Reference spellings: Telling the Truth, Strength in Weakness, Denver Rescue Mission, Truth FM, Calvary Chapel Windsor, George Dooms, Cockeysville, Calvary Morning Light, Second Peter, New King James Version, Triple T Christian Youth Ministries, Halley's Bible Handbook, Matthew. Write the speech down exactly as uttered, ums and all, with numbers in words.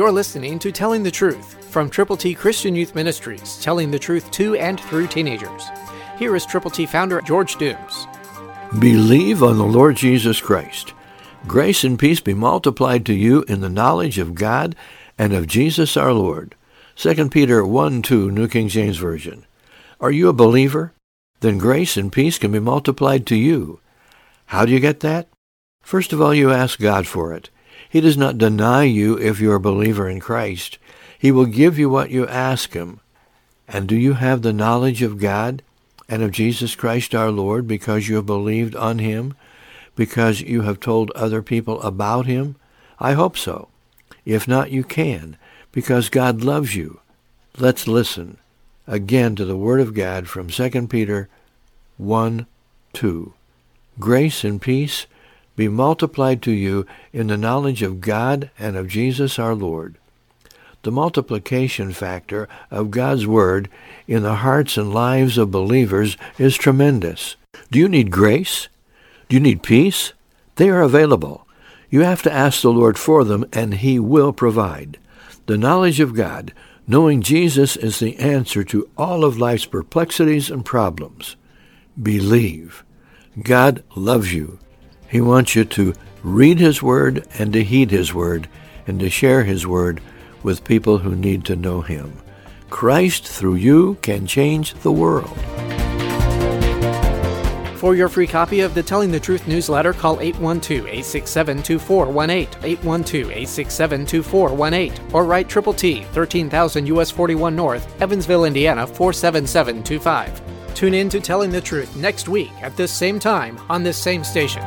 You're listening to Telling the Truth from Triple T Christian Youth Ministries, telling the truth to and through teenagers. Here is Triple T founder George Dooms. Believe on the Lord Jesus Christ. Grace and peace be multiplied to you in the knowledge of God and of Jesus our Lord. Second Peter one two, New King James Version. Are you a believer? Then grace and peace can be multiplied to you. How do you get that? First of all, you ask God for it. He does not deny you if you're a believer in Christ. He will give you what you ask Him. And do you have the knowledge of God and of Jesus Christ our Lord because you have believed on Him? Because you have told other people about Him? I hope so. If not, you can, because God loves you. Let's listen again to the Word of God from Second Peter one two. Grace and peace be multiplied to you in the knowledge of God and of Jesus our Lord. The multiplication factor of God's Word in the hearts and lives of believers is tremendous. Do you need grace? Do you need peace? They are available. You have to ask the Lord for them, and He will provide. The knowledge of God, knowing Jesus, is the answer to all of life's perplexities and problems. Believe. God loves you. He wants you to read His Word and to heed His Word and to share His Word with people who need to know Him. Christ, through you, can change the world. For your free copy of the Telling the Truth newsletter, call eight one two, eight six seven, two four one eight, eight one two, eight six seven, two four one eight, or write Triple T, thirteen thousand U S forty-one North, Evansville, Indiana, four seven seven two five. Tune in to Telling the Truth next week at this same time on this same station.